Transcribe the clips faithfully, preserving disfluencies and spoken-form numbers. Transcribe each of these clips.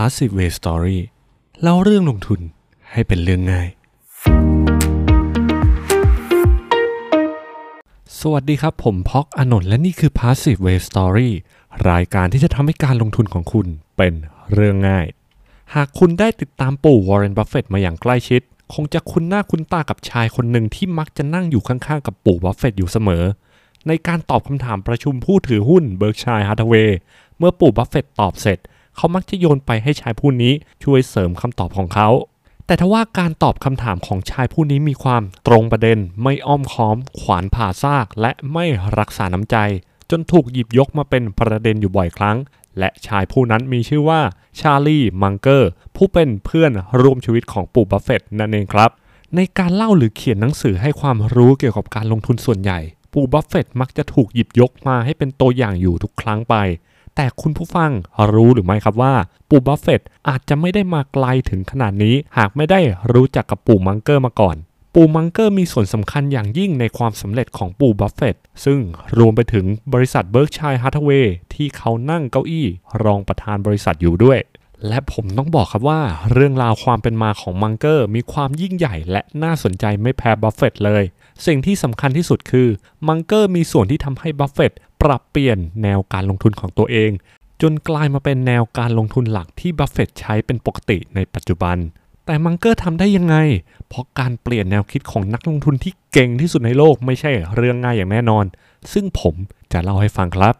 Passive Way Story เล่าเรื่องลงทุนให้เป็นเรื่องง่ายสวัสดีครับผมพ็อกอานนท์และนี่คือ Passive Way Story รายการที่จะทำให้การลงทุนของคุณเป็นเรื่องง่ายหากคุณได้ติดตามปู่ Warren Buffett มาอย่างใกล้ชิดคงจะคุ้นหน้าคุ้นตากับชายคนหนึ่งที่มักจะนั่งอยู่ข้างๆกับปู่ Buffett อยู่เสมอในการตอบคำถามประชุมผู้ถือหุ้น Berkshire Hathaway เมื่อปู่ Buffett ตอบเสร็จเขามักจะโยนไปให้ชายผู้นี้ช่วยเสริมคำตอบของเขาแต่ทว่าการตอบคำถามของชายผู้นี้มีความตรงประเด็นไม่อ้อมค้อมขวานผ่าซากและไม่รักษาน้ำใจจนถูกหยิบยกมาเป็นประเด็นอยู่บ่อยครั้งและชายผู้นั้นมีชื่อว่า Charlie Munger ผู้เป็นเพื่อนร่วมชีวิตของปู่บัฟเฟตต์นั่นเองครับในการเล่าหรือเขียนหนังสือให้ความรู้เกี่ยวกับการลงทุนส่วนใหญ่ปู่บัฟเฟตต์มักจะถูกหยิบยกมาให้เป็นตัวอย่างอยู่ทุกครั้งไปแต่คุณผู้ฟังรู้หรือไม่ครับว่าปู่บัฟเฟตต์อาจจะไม่ได้มาไกลถึงขนาดนี้หากไม่ได้รู้จักกับปู่มังเกอร์มาก่อนปู่มังเกอร์มีส่วนสำคัญอย่างยิ่งในความสำเร็จของปู่บัฟเฟตต์ซึ่งรวมไปถึงบริษัทเบิร์กชัยฮัทเวย์ที่เขานั่งเก้าอี้รองประธานบริษัทอยู่ด้วยและผมต้องบอกครับว่าเรื่องราวความเป็นมาของมังเกอร์มีความยิ่งใหญ่และน่าสนใจไม่แพ้บัฟเฟตต์เลยสิ่งที่สำคัญที่สุดคือมังเกอร์มีส่วนที่ทำให้บัฟเฟตต์ปรับเปลี่ยนแนวการลงทุนของตัวเองจนกลายมาเป็นแนวการลงทุนหลักที่บัฟเฟตต์ใช้เป็นปกติในปัจจุบันแต่มังเกอร์ทำได้ยังไงเพราะการเปลี่ยนแนวคิดของนักลงทุนที่เก่งที่สุดในโลกไม่ใช่เรื่องง่ายอย่างแน่นอนซึ่งผมจะเล่าให้ฟังครับ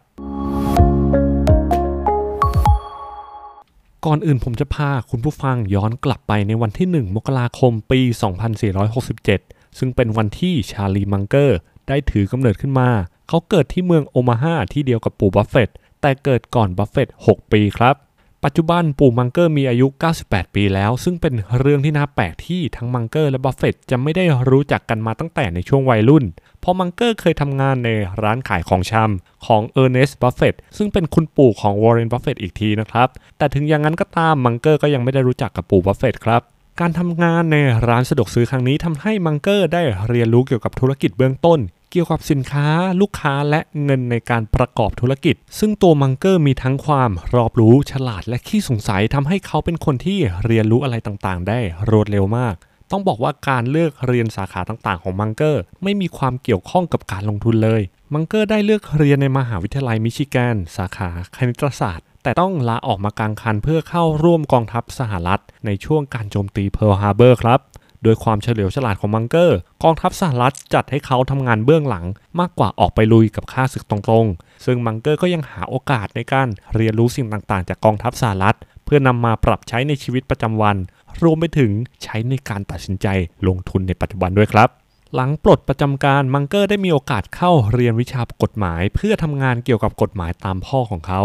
ก่อนอื่นผมจะพาคุณผู้ฟังย้อนกลับไปในวันที่หนึ่งมกราคมปีสองพันสี่ร้อยหกสิบเจ็ดซึ่งเป็นวันที่ชาลีมังเกอร์ได้ถือกำเนิดขึ้นมาเขาเกิดที่เมืองโอมาฮาที่เดียวกับปู่บัฟเฟตต์แต่เกิดก่อนบัฟเฟตต์หกปีครับปัจจุบันปู่มังเกอร์มีอายุเก้าสิบแปดปีแล้วซึ่งเป็นเรื่องที่น่าแปลกที่ทั้งมังเกอร์และบัฟเฟตต์จะไม่ได้รู้จักกันมาตั้งแต่ในช่วงวัยรุ่นเพราะมังเกอร์เคยทำงานในร้านขายของชำของเออร์เนสต์บัฟเฟตต์ซึ่งเป็นคุณปู่ของวอร์เรนบัฟเฟตต์อีกทีนะครับแต่ถึงอย่างนั้นก็ตามมังเกอร์ก็ยังไม่ได้รู้จักกับปู่บัฟเฟตต์ครับการทำงานในร้านสะดวกซื้อครั้งนี้ทำให้มังเกอร์ได้เรียนรู้เกี่ยวกับธุรกิจเบื้องต้นเกี่ยวกับสินค้าลูกค้าและเงินในการประกอบธุรกิจซึ่งตัวมังเกอร์มีทั้งความรอบรู้ฉลาดและขี้สงสัยทำให้เขาเป็นคนที่เรียนรู้อะไรต่างๆได้รวดเร็วมากต้องบอกว่าการเลือกเรียนสาขาต่างๆของมังเกอร์ไม่มีความเกี่ยวข้องกับการลงทุนเลยมังเกอร์ได้เลือกเรียนในมหาวิทยาลัยมิชิแกนสาขาคณิตศาสตร์แต่ต้องลาออกมากลางคันเพื่อเข้าร่วมกองทัพสหรัฐในช่วงการโจมตีเพิร์ลฮาร์เบอร์ครับโดยความเฉลียวฉลาดของมังเกอร์กองทัพสหรัฐจัดให้เขาทำงานเบื้องหลังมากกว่าออกไปลุยกับข้าศึกตรงๆซึ่งมังเกอร์ก็ยังหาโอกาสในการเรียนรู้สิ่งต่างๆจากกองทัพสหรัฐเพื่อนำมาปรับใช้ในชีวิตประจำวันรวมไปถึงใช้ในการตัดสินใจลงทุนในปัจจุบันด้วยครับหลังปลดประจำการมังเกอร์ได้มีโอกาสเข้าเรียนวิชากฎหมายเพื่อทำงานเกี่ยวกับกฎหมายตามพ่อของเขา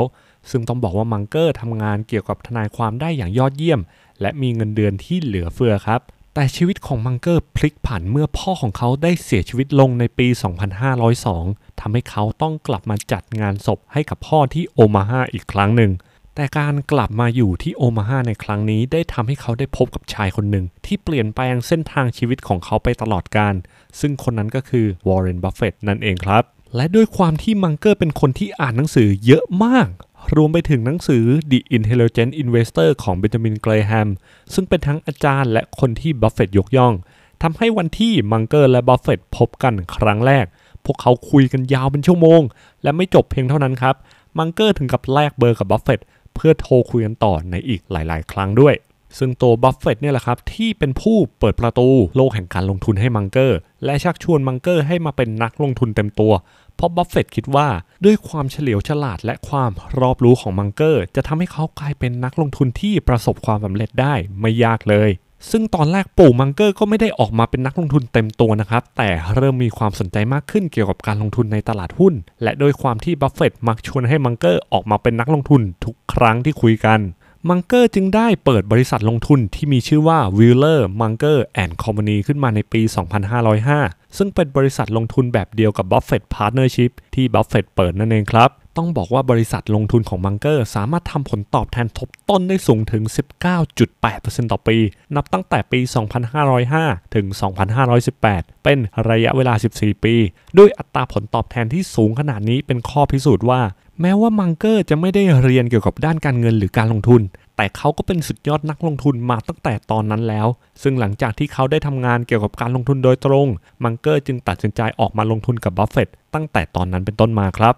ซึ่งต้องบอกว่ามังเกอร์ทำงานเกี่ยวกับทนายความได้อย่างยอดเยี่ยมและมีเงินเดือนที่เหลือเฟือครับแต่ชีวิตของมังเกอร์พลิกผันเมื่อพ่อของเขาได้เสียชีวิตลงในปีสองพันห้าร้อยสองทำให้เขาต้องกลับมาจัดงานศพให้กับพ่อที่โอมาฮาอีกครั้งหนึ่งแต่การกลับมาอยู่ที่โอมาฮาในครั้งนี้ได้ทำให้เขาได้พบกับชายคนหนึ่งที่เปลี่ยนแปลงเส้นทางชีวิตของเขาไปตลอดกาลซึ่งคนนั้นก็คือวอร์เรน บัฟเฟตต์นั่นเองครับและด้วยความที่มังเกอร์เป็นคนที่อ่านหนังสือเยอะมากรวมไปถึงหนังสือ The Intelligent Investor ของ Benjamin Graham ซึ่งเป็นทั้งอาจารย์และคนที่บัฟเฟตต์ยกย่องทำให้วันที่มังเกอร์และบัฟเฟตต์พบกันครั้งแรกพวกเขาคุยกันยาวเป็นชั่วโมงและไม่จบเพียงเท่านั้นครับมังเกอร์ถึงกับแลกเบอร์กับบัฟเฟตต์เพื่อโทรคุยกันต่อในอีกหลายๆครั้งด้วยซึ่งตัวบัฟเฟตต์เนี่ยแหละครับที่เป็นผู้เปิดประตูโลกแห่งการลงทุนให้มังเกอร์และชักชวนมังเกอร์ให้มาเป็นนักลงทุนเต็มตัวเพราะบัฟเฟตต์คิดว่าด้วยความเฉลียวฉลาดและความรอบรู้ของมังเกอร์จะทำให้เขากลายเป็นนักลงทุนที่ประสบความสำเร็จได้ไม่ยากเลยซึ่งตอนแรกปู่มังเกอร์ก็ไม่ได้ออกมาเป็นนักลงทุนเต็มตัวนะครับแต่เริ่มมีความสนใจมากขึ้นเกี่ยวกับการลงทุนในตลาดหุ้นและด้วยความที่บัฟเฟตต์มักชวนให้มังเกอร์ออกมาเป็นนักลงทุนทุกครั้งที่คุยกันมังเกอร์จึงได้เปิดบริษัทลงทุนที่มีชื่อว่า Wheeler Munger แอนด์ Company ขึ้นมาในปีสองพันห้าร้อยห้าซึ่งเป็นบริษัทลงทุนแบบเดียวกับ Buffett Partnership ที่ Buffett เปิดนั่นเองครับต้องบอกว่าบริษัทลงทุนของมังเกอร์สามารถทำผลตอบแทนทบต้นได้สูงถึง สิบเก้าจุดแปดเปอร์เซ็นต์ ต่อปีนับตั้งแต่ปีสองพันห้าร้อยห้าถึงสองพันห้าร้อยสิบแปดเป็นระยะเวลาสิบสี่ปีด้วยอัตราผลตอบแทนที่สูงขนาดนี้เป็นข้อพิสูจน์ว่าแม้ว่ามังเกอร์จะไม่ได้เรียนเกี่ยวกับด้านการเงินหรือการลงทุน แต่เขาก็เป็นสุดยอดนักลงทุนมาตั้งแต่ตอนนั้นแล้วซึ่งหลังจากที่เขาได้ทำงานเกี่ยวกับการลงทุนโดยตรงมังเกอร์จึงตัดสินใจออกมาลงทุนกับบัฟเฟตต์ตั้งแต่ตอนนั้นเป็นต้นมาครับ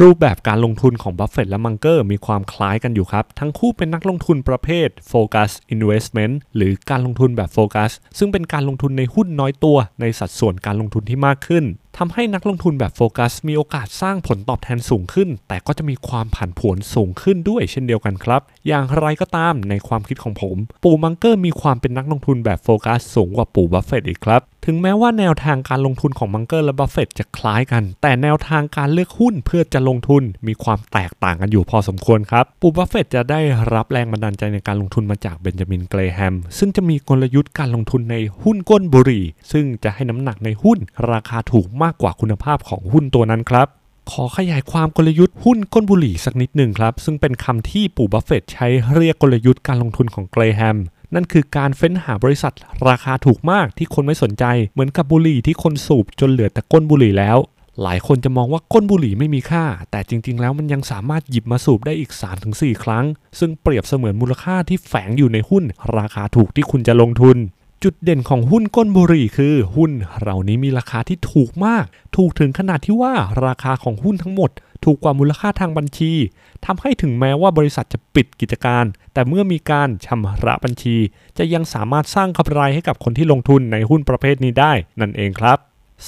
รูปแบบการลงทุนของบัฟเฟตต์และมังเกอร์มีความคล้ายกันอยู่ครับทั้งคู่เป็นนักลงทุนประเภทโฟกัสอินเวสเมนต์หรือการลงทุนแบบโฟกัสซึ่งเป็นการลงทุนในหุ้นน้อยตัวในสัดส่วนการลงทุนที่มากขึ้นทำให้นักลงทุนแบบโฟกัสมีโอกาสสร้างผลตอบแทนสูงขึ้นแต่ก็จะมีความผันผวนสูงขึ้นด้วยเช่นเดียวกันครับอย่างไรก็ตามในความคิดของผมปู่มังเกอร์มีความเป็นนักลงทุนแบบโฟกัสสูงกว่าปู่บัฟเฟตต์อีกครับถึงแม้ว่าแนวทางการลงทุนของมังเกอร์และบัฟเฟตต์จะคล้ายกันแต่แนวทางการเลือกหุ้นเพื่อจะลงทุนมีความแตกต่างกันอยู่พอสมควรครับปู่บัฟเฟตต์จะได้รับแรงบันดาลใจในการลงทุนมาจากเบนจามินเกรแฮมซึ่งจะมีกลยุทธ์การลงทุนในหุ้นก้นบุหรี่ซึ่งจะให้น้ำหนักในหุ้นราคาถูกมากกว่าคุณภาพของหุ้นตัวนั้นครับขอขยายความกลยุทธ์หุ้นก้นบุหรี่สักนิดหนึ่งครับซึ่งเป็นคำที่ปู่บัฟเฟตต์ใช้เรียกกลยุทธ์การลงทุนของเกรแฮมนั่นคือการเฟ้นหาบริษัทราคาถูกมากที่คนไม่สนใจเหมือนกับบุหรี่ที่คนสูบจนเหลือแต่ก้นบุหรี่แล้วหลายคนจะมองว่าก้นบุหรี่ไม่มีค่าแต่จริงๆแล้วมันยังสามารถหยิบมาสูบได้อีก สามถึงสี่ ครั้งซึ่งเปรียบเสมือนมูลค่าที่แฝงอยู่ในหุ้นราคาถูกที่คุณจะลงทุนจุดเด่นของหุ้นก้นบุหรี่คือหุ้นเหล่านี้มีราคาที่ถูกมากถูกถึงขนาดที่ว่าราคาของหุ้นทั้งหมดถูกกว่ามูลค่าทางบัญชีทำให้ถึงแม้ว่าบริษัทจะปิดกิจการแต่เมื่อมีการชำระบัญชีจะยังสามารถสร้างกำไรให้กับคนที่ลงทุนในหุ้นประเภทนี้ได้นั่นเองครับ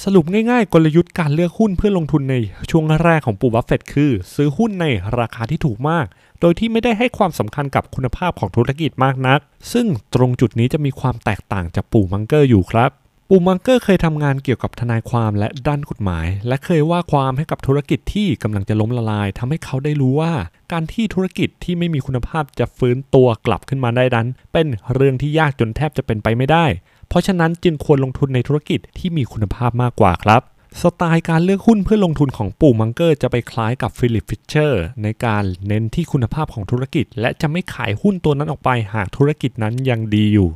สรุปง่ายๆกลยุทธ์การเลือกหุ้นเพื่อลงทุนในช่วงแรกของปู่บัฟเฟตต์คือซื้อหุ้นในราคาที่ถูกมากโดยที่ไม่ได้ให้ความสำคัญกับคุณภาพของธุรกิจมากนักซึ่งตรงจุดนี้จะมีความแตกต่างจากปู่มังเกอร์อยู่ครับปู่มังเกอร์เคยทำงานเกี่ยวกับทนายความและด้านกฎหมายและเคยว่าความให้กับธุรกิจที่กำลังจะล้มละลายทำให้เขาได้รู้ว่าการที่ธุรกิจที่ไม่มีคุณภาพจะฟื้นตัวกลับขึ้นมาได้นั้นเป็นเรื่องที่ยากจนแทบจะเป็นไปไม่ได้เพราะฉะนั้นจึงควรลงทุนในธุรกิจที่มีคุณภาพมากกว่าครับสไตล์การเลือกหุ้นเพื่อลงทุนของปู่มังเกอร์จะไปคล้ายกับฟิลิปฟิชเชอร์ในการเน้นที่คุณภาพของธุรกิจและจะไม่ขายหุ้นตัวนั้นออกไปหากธุรกิจนั้นยังดีอยู่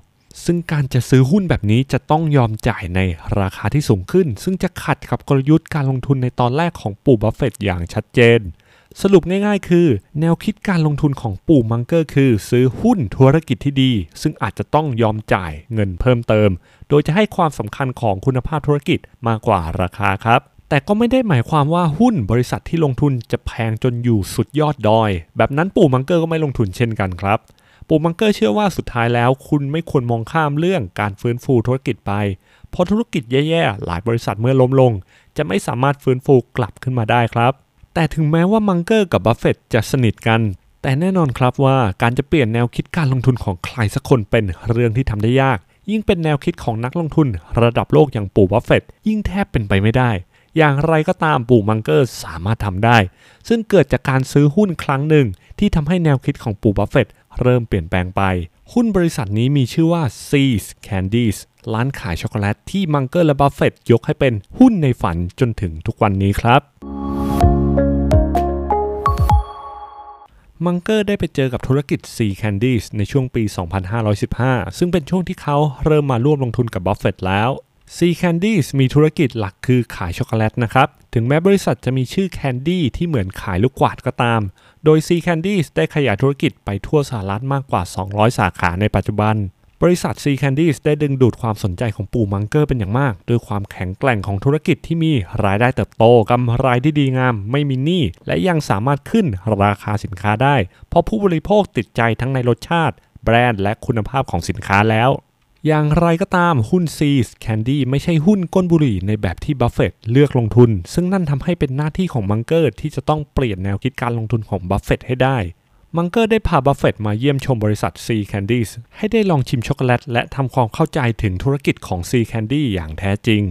ซึ่งการจะซื้อหุ้นแบบนี้จะต้องยอมจ่ายในราคาที่สูงขึ้นซึ่งจะขัดกับกลยุทธ์การลงทุนในตอนแรกของปู่บัฟเฟตต์อย่างชัดเจนสรุปง่ายๆคือแนวคิดการลงทุนของปู่มังเกอร์คือซื้อหุ้นธุรกิจที่ดีซึ่งอาจจะต้องยอมจ่ายเงินเพิ่มเติมโดยจะให้ความสำคัญของคุณภาพธุรกิจมากกว่าราคาครับแต่ก็ไม่ได้หมายความว่าหุ้นบริษัทที่ลงทุนจะแพงจนอยู่สุดยอดดอยแบบนั้นปู่มังเกอร์ก็ไม่ลงทุนเช่นกันครับปู่มังเกอร์เชื่อว่าสุดท้ายแล้วคุณไม่ควรมองข้ามเรื่องการฟื้นฟูธุรกิจไปเพราะธุรกิจแย่ๆหลายบริษัทเมื่อล้มลงจะไม่สามารถฟื้นฟูกลับขึ้นมาได้ครับแต่ถึงแม้ว่ามังเกอร์กับบัฟเฟตต์จะสนิทกันแต่แน่นอนครับว่าการจะเปลี่ยนแนวคิดการลงทุนของใครสักคนเป็นเรื่องที่ทำได้ยากยิ่งเป็นแนวคิดของนักลงทุนระดับโลกอย่างปู่บัฟเฟตต์ยิ่งแทบเป็นไปไม่ได้อย่างไรก็ตามปู่มังเกอร์สามารถทำได้ซึ่งเกิดจากการซื้อหุ้นครั้งหนึ่งที่ทำให้แนวคิดของปู่บัฟเฟตต์เริ่มเปลี่ยนแปลงไปหุ้นบริษัทนี้มีชื่อว่า See's Candies ร้านขายช็อกโกแลตที่มังเกอร์และบัฟเฟตต์ยกให้เป็นหุ้นในฝันจนถึงทุกวันนี้ครับมังเกอร์ได้ไปเจอกับธุรกิจ See's Candies ในช่วงปี สองพันห้าร้อยสิบห้า ซึ่งเป็นช่วงที่เขาเริ่มมาร่วมลงทุนกับบัฟเฟตต์แล้ว See's Candies มีธุรกิจหลักคือขายช็อกโกแลตนะครับถึงแม้บริษัทจะมีชื่อแคนดี้ที่เหมือนขายลูกกวาดก็ตามโดย See's Candies ได้ขยายธุรกิจไปทั่วสหรัฐมากกว่าสองร้อยสาขาในปัจจุบันบริษัท See's Candies ได้ดึงดูดความสนใจของปู่มังเกอร์เป็นอย่างมากด้วยความแข็งแกร่งของธุรกิจที่มีรายได้เติบโตกำไรที่ดีงามไม่มีหนี้และยังสามารถขึ้นราคาสินค้าได้เพราะผู้บริโภคติดใจทั้งในรสชาติแบรนด์และคุณภาพของสินค้าแล้วอย่างไรก็ตามหุ้น See's Candies ไม่ใช่หุ้นก้นบุหรี่ในแบบที่บัฟเฟตต์เลือกลงทุนซึ่งนั่นทำให้เป็นหน้าที่ของมังเกอร์ที่จะต้องเปลี่ยนแนวคิดการลงทุนของบัฟเฟตต์ให้ได้มังเกอร์ได้พาบัฟเฟตต์มาเยี่ยมชมบริษัท See's Candies ให้ได้ลองชิมช็อกโกแลตและทำความเข้าใจถึงธุรกิจของ See's Candies อย่างแท้จริง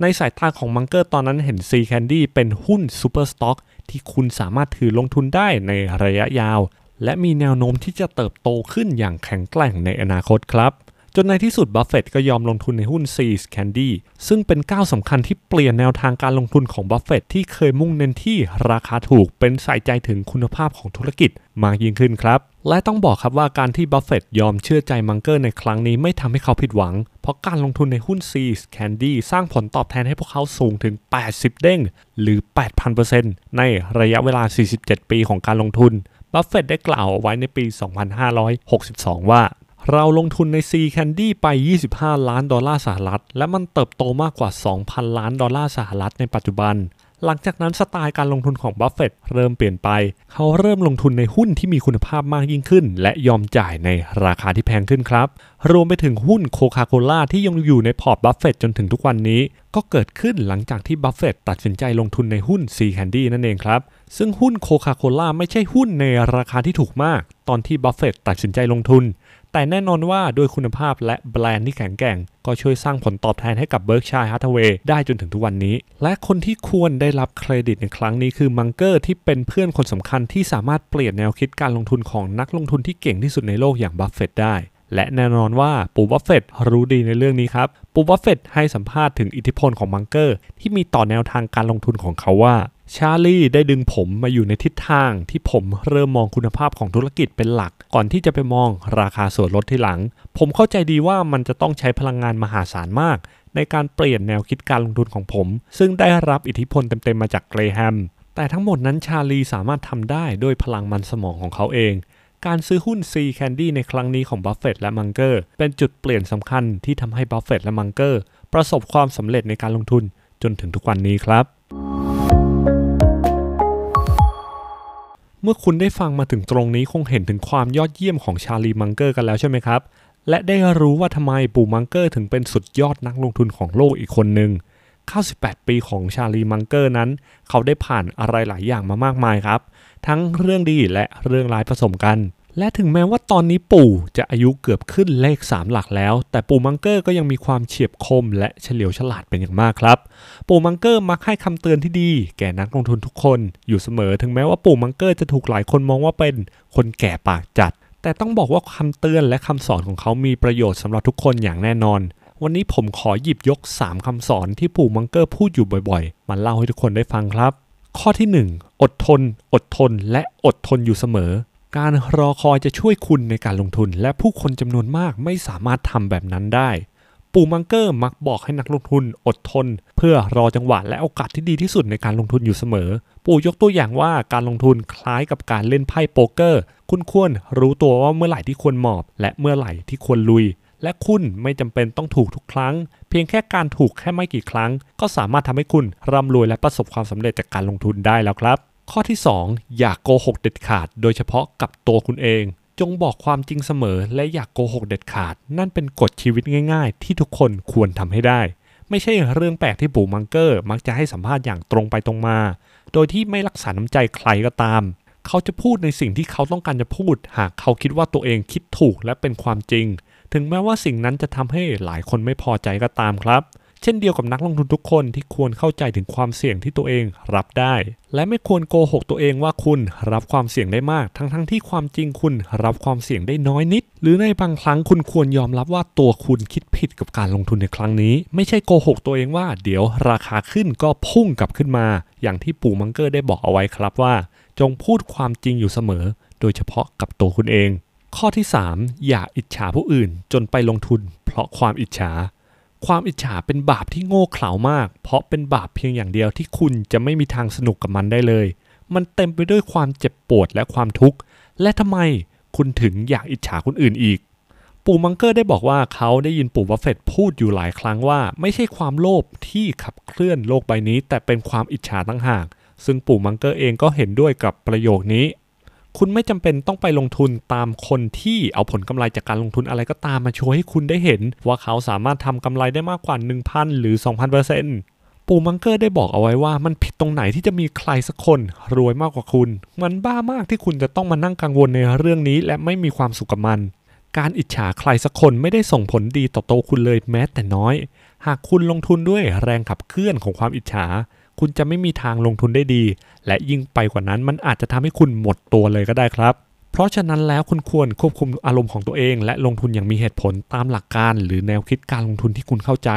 ในสายตาของมังเกอร์ตอนนั้นเห็น See's Candies เป็นหุ้นซูเปอร์สต็อกที่คุณสามารถถือลงทุนได้ในระยะยาวและมีแนวโน้มที่จะเติบโตขึ้นอย่างแข็งแกร่งในอนาคตครับ จนในที่สุดบัฟเฟตต์ก็ยอมลงทุนในหุ้น See's Candies ซึ่งเป็นก้าวสำคัญที่เปลี่ยนแนวทางการลงทุนของบัฟเฟตต์ที่เคยมุ่งเน้นที่ราคาถูกเป็นใส่ใจถึงคุณภาพของธุรกิจมากยิ่งขึ้นครับและต้องบอกครับว่าการที่บัฟเฟตต์ยอมเชื่อใจมังเกอร์ในครั้งนี้ไม่ทำให้เขาผิดหวังเพราะการลงทุนในหุ้น See's Candies สร้างผลตอบแทนให้พวกเขาสูงถึงแปดสิบเด้งหรือ แปดพันเปอร์เซ็นต์ ในระยะเวลาสี่สิบเจ็ดปีของการลงทุนบัฟเฟตต์ได้กล่าวไว้ในปีสองพันห้าร้อยหกสิบสองว่าเราลงทุนใน See's Candies ไปยี่สิบห้าล้านดอลลาร์สหรัฐและมันเติบโตมากกว่า สองพัน ล้านดอลลาร์สหรัฐในปัจจุบันหลังจากนั้นสไตล์การลงทุนของบัฟเฟตต์เริ่มเปลี่ยนไปเขาเริ่มลงทุนในหุ้นที่มีคุณภาพมากยิ่งขึ้นและยอมจ่ายในราคาที่แพงขึ้นครับรวมไปถึงหุ้นโคคาโคล่าที่ยังอยู่ในพอร์ตบัฟเฟตต์จนถึงทุกวันนี้ก็เกิดขึ้นหลังจากที่บัฟเฟตต์ตัดสินใจลงทุนในหุ้น See's Candies นั่นเองครับซึ่งหุ้นโคคาโคล่าไม่ใช่หุ้นในราคาที่ถูกมากตอนที่บัฟเฟตต์ตัดสินใจลงทุนแต่แน่นอนว่าด้วยคุณภาพและแบรนด์ที่แข็งแกร่งก็ช่วยสร้างผลตอบแทนให้กับเบิร์กชัยฮัทเวย์ได้จนถึงทุกวันนี้และคนที่ควรได้รับเครดิตในครั้งนี้คือมังเกอร์ที่เป็นเพื่อนคนสำคัญที่สามารถเปลี่ยนแนวคิดการลงทุนของนักลงทุนที่เก่งที่สุดในโลกอย่างบัฟเฟตต์ได้และแน่นอนว่าปู่บัฟเฟตต์รู้ดีในเรื่องนี้ครับปู่บัฟเฟตต์ให้สัมภาษณ์ถึงอิทธิพลของมังเกอร์ที่มีต่อแนวทางการลงทุนของเขาว่าCharlie ได้ดึงผมมาอยู่ในทิศทางที่ผมเริ่มมองคุณภาพของธุรกิจเป็นหลักก่อนที่จะไปมองราคาส่วนลดที่หลังผมเข้าใจดีว่ามันจะต้องใช้พลังงานมหาศาลมากในการเปลี่ยนแนวคิดการลงทุนของผมซึ่งได้รับอิทธิพลเต็มๆมาจากเกรแฮมแต่ทั้งหมดนั้น Charlie สามารถทำได้ด้วยพลังมันสมองของเขาเองการซื้อหุ้น See's Candies ในครั้งนี้ของบัฟเฟตต์และมังเกอร์เป็นจุดเปลี่ยนสำคัญที่ทำให้บัฟเฟตต์และมังเกอร์ประสบความสำเร็จในการลงทุนจนถึงทุกวันนี้ครับเมื่อคุณได้ฟังมาถึงตรงนี้คงเห็นถึงความยอดเยี่ยมของชาลีมังเกอร์กันแล้วใช่ไหมครับและได้รู้ว่าทำไมปู่มังเกอร์ถึงเป็นสุดยอดนักลงทุนของโลกอีกคนหนึ่งเก้าสิบแปดปีของชาลีมังเกอร์นั้นเขาได้ผ่านอะไรหลายอย่างมามากมายครับทั้งเรื่องดีและเรื่องร้ายผสมกันและถึงแม้ว่าตอนนี้ปู่จะอายุเกือบขึ้นเลขสามหลักแล้วแต่ปู่มังเกอร์ก็ยังมีความเฉียบคมและเฉลียวฉลาดเป็นอย่างมากครับปู่มังเกอร์มักให้คำเตือนที่ดีแก่นักลงทุนทุกคนอยู่เสมอถึงแม้ว่าปู่มังเกอร์จะถูกหลายคนมองว่าเป็นคนแก่ปากจัดแต่ต้องบอกว่าคำเตือนและคำสอนของเขามีประโยชน์สำหรับทุกคนอย่างแน่นอนวันนี้ผมขอหยิบยกสามคำสอนที่ปู่มังเกอร์พูดอยู่บ่อยๆมาเล่าให้ทุกคนได้ฟังครับข้อที่หนึ่งอดทนอดทนและอดทนอยู่เสมอการรอคอยจะช่วยคุณในการลงทุนและผู้คนจำนวนมากไม่สามารถทำแบบนั้นได้ปู่มังเกอร์มักบอกให้นักลงทุนอดทนเพื่อรอจังหวะและโอกาสที่ดีที่สุดในการลงทุนอยู่เสมอปู่ยกตัวอย่างว่าการลงทุนคล้ายกับการเล่นไพ่โป๊กเกอร์คุณควรรู้ตัวว่าเมื่อไหร่ที่ควรหมอบและเมื่อไหร่ที่ควรลุยและคุณไม่จำเป็นต้องถูกทุกครั้งเพียงแค่การถูกแค่ไม่กี่ครั้งก็สามารถทำให้คุณร่ำรวยและประสบความสำเร็จจากการลงทุนได้แล้วครับข้อที่สองอย่าโกหกเด็ดขาดโดยเฉพาะกับตัวคุณเองจงบอกความจริงเสมอและอย่าโกหกเด็ดขาดนั่นเป็นกฎชีวิตง่ายๆที่ทุกคนควรทำให้ได้ไม่ใช่เรื่องแปลกที่ปู่มังเกอร์มักจะให้สัมภาษณ์อย่างตรงไปตรงมาโดยที่ไม่รักษาน้ำใจใครก็ตามเขาจะพูดในสิ่งที่เขาต้องการจะพูดหากเขาคิดว่าตัวเองคิดถูกและเป็นความจริงถึงแม้ว่าสิ่งนั้นจะทำให้หลายคนไม่พอใจก็ตามครับเช่นเดียวกับนักลงทุนทุกคนที่ควรเข้าใจถึงความเสี่ยงที่ตัวเองรับได้และไม่ควรโกหกตัวเองว่าคุณรับความเสี่ยงได้มากทั้งๆ ท, ที่ความจริงคุณรับความเสี่ยงได้น้อยนิดหรือในบางครั้งคุณควรยอมรับว่าตัวคุณคิดผิดกับการลงทุนในครั้งนี้ไม่ใช่โกหกตัวเองว่าเดี๋ยวราคาขึ้นก็พุ่งกลับขึ้นมาอย่างที่ปู่มังเกอร์ได้บอกเอาไว้ครับว่าจงพูดความจริงอยู่เสมอโดยเฉพาะกับตัวคุณเองข้อที่สามอย่าอิจฉาผู้อื่นจนไปลงทุนเพราะความอิจฉาความอิจฉาเป็นบาปที่โง่เขลามากเพราะเป็นบาปเพียงอย่างเดียวที่คุณจะไม่มีทางสนุกกับมันได้เลยมันเต็มไปด้วยความเจ็บปวดและความทุกข์และทำไมคุณถึงอยากอิจฉาคนอื่นอีกปู่มังเกอร์ได้บอกว่าเขาได้ยินปู่บัฟเฟตต์พูดอยู่หลายครั้งว่าไม่ใช่ความโลภที่ขับเคลื่อนโลกใบนี้แต่เป็นความอิจฉาต่างหากซึ่งปู่มังเกอร์เองก็เห็นด้วยกับประโยคนี้คุณไม่จำเป็นต้องไปลงทุนตามคนที่เอาผลกำไรจากการลงทุนอะไรก็ตามมาโชว์ให้คุณได้เห็นว่าเขาสามารถทำกำไรได้มากกว่า หนึ่งพัน หรือ สองพันเปอร์เซ็นต์ ปู่มังเกอร์ได้บอกเอาไว้ว่ามันผิดตรงไหนที่จะมีใครสักคนรวยมากกว่าคุณมันบ้ามากที่คุณจะต้องมานั่งกังวลในเรื่องนี้และไม่มีความสุขกับมันการอิจฉาใครสักคนไม่ได้ส่งผลดีต่อตัวคุณเลยแม้แต่น้อยหากคุณลงทุนด้วยแรงขับเคลื่อนของความอิจฉาคุณจะไม่มีทางลงทุนได้ดีและยิ่งไปกว่านั้นมันอาจจะทำให้คุณหมดตัวเลยก็ได้ครับ เพราะฉะนั้นแล้วคุณควรควบคุมอารมณ์ของตัวเองและลงทุนอย่างมีเหตุผลตามหลักการหรือแนวคิดการลงทุนที่คุณเข้าใจ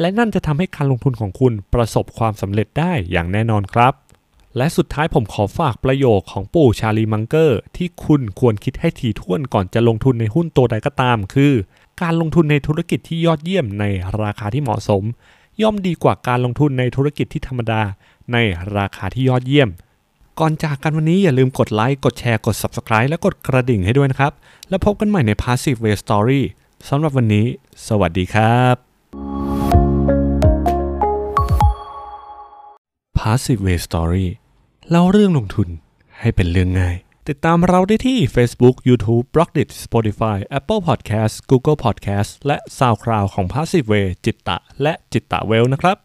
และนั่นจะทำให้การลงทุนของคุณประสบความสำเร็จได้อย่างแน่นอนครับและสุดท้ายผมขอฝากประโยคของปู่ชาลีมังเกอร์ที่คุณควรคิดให้ถี่ถ้วนก่อนจะลงทุนในหุ้นตัวใดก็ตามคือการลงทุนในธุรกิจที่ยอดเยี่ยมในราคาที่เหมาะสมย่อมดีกว่าการลงทุนในธุรกิจที่ธรรมดาในราคาที่ยอดเยี่ยมก่อนจากกันวันนี้อย่าลืมกดไลค์กดแชร์กด Subscribe และกดกระดิ่งให้ด้วยนะครับแล้วพบกันใหม่ใน Passive Way Story สำหรับวันนี้สวัสดีครับ Passive Way Story เล่าเรื่องลงทุนให้เป็นเรื่องง่ายติดตามเราได้ที่ Facebook, YouTube, Blogdit, Spotify, Apple Podcast, Google Podcast และ SoundCloud ของ Passive Way จิตตะและจิตตะเวลนะครับ